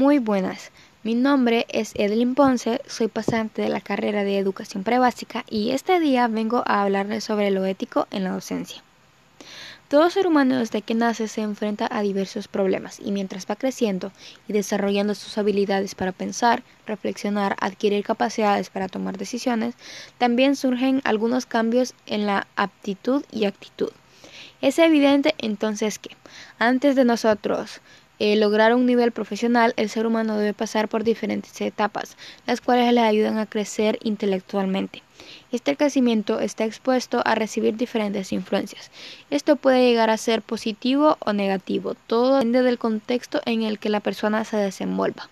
Muy buenas, mi nombre es Edlin Ponce, soy pasante de la carrera de Educación Prebásica y este día vengo a hablarles sobre lo ético en la docencia. Todo ser humano desde que nace se enfrenta a diversos problemas y mientras va creciendo y desarrollando sus habilidades para pensar, reflexionar, adquirir capacidades para tomar decisiones, también surgen algunos cambios en la aptitud y actitud. Es evidente entonces que, antes de nosotros lograr un nivel profesional, el ser humano debe pasar por diferentes etapas, las cuales le ayudan a crecer intelectualmente. Este crecimiento está expuesto a recibir diferentes influencias. Esto puede llegar a ser positivo o negativo, todo depende del contexto en el que la persona se desenvuelva.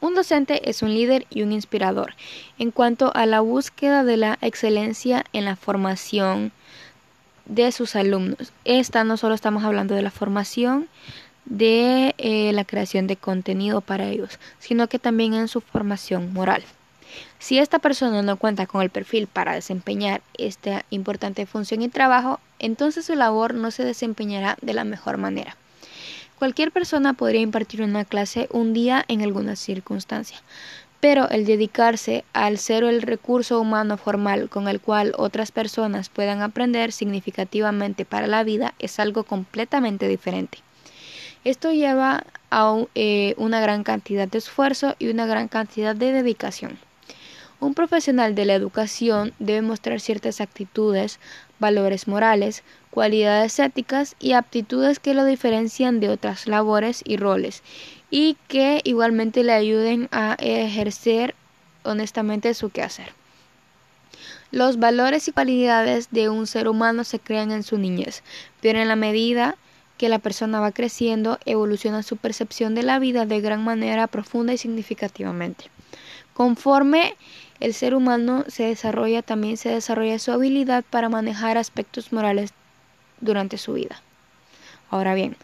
Un docente es un líder y un inspirador. En cuanto a la búsqueda de la excelencia en la formación de sus alumnos, no solo estamos hablando de la formación de la creación de contenido para ellos, sino que también en su formación moral. Si esta persona no cuenta con el perfil para desempeñar esta importante función y trabajo, entonces su labor no se desempeñará de la mejor manera. Cualquier persona podría impartir una clase un día en alguna circunstancia, pero el dedicarse al ser el recurso humano formal con el cual otras personas puedan aprender significativamente para la vida es algo completamente diferente. Esto lleva a una gran cantidad de esfuerzo y una gran cantidad de dedicación. Un profesional de la educación debe mostrar ciertas actitudes, valores morales, cualidades éticas y aptitudes que lo diferencian de otras labores y roles, y que igualmente le ayuden a ejercer honestamente su quehacer. Los valores y cualidades de un ser humano se crean en su niñez, pero en la medida que la persona va creciendo, evoluciona su percepción de la vida de gran manera, profunda y significativamente. Conforme el ser humano se desarrolla, también se desarrolla su habilidad para manejar aspectos morales durante su vida. Ahora bien,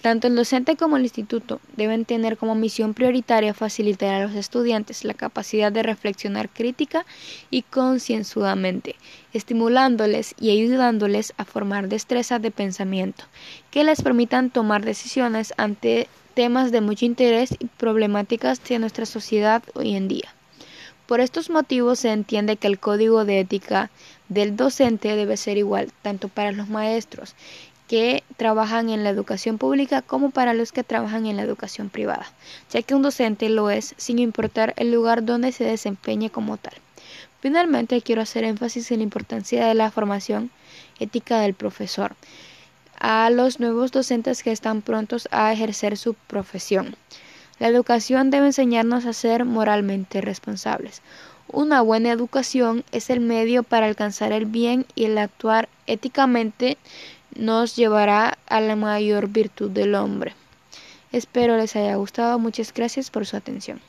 tanto el docente como el instituto deben tener como misión prioritaria facilitar a los estudiantes la capacidad de reflexionar crítica y concienzudamente, estimulándoles y ayudándoles a formar destrezas de pensamiento que les permitan tomar decisiones ante temas de mucho interés y problemáticas de nuestra sociedad hoy en día. Por estos motivos se entiende que el código de ética del docente debe ser igual tanto para los maestros que trabajan en la educación pública como para los que trabajan en la educación privada, ya que un docente lo es sin importar el lugar donde se desempeñe como tal. Finalmente, quiero hacer énfasis en la importancia de la formación ética del profesor a los nuevos docentes que están prontos a ejercer su profesión. La educación debe enseñarnos a ser moralmente responsables. Una buena educación es el medio para alcanzar el bien y el actuar éticamente nos llevará a la mayor virtud del hombre. Espero les haya gustado. Muchas gracias por su atención.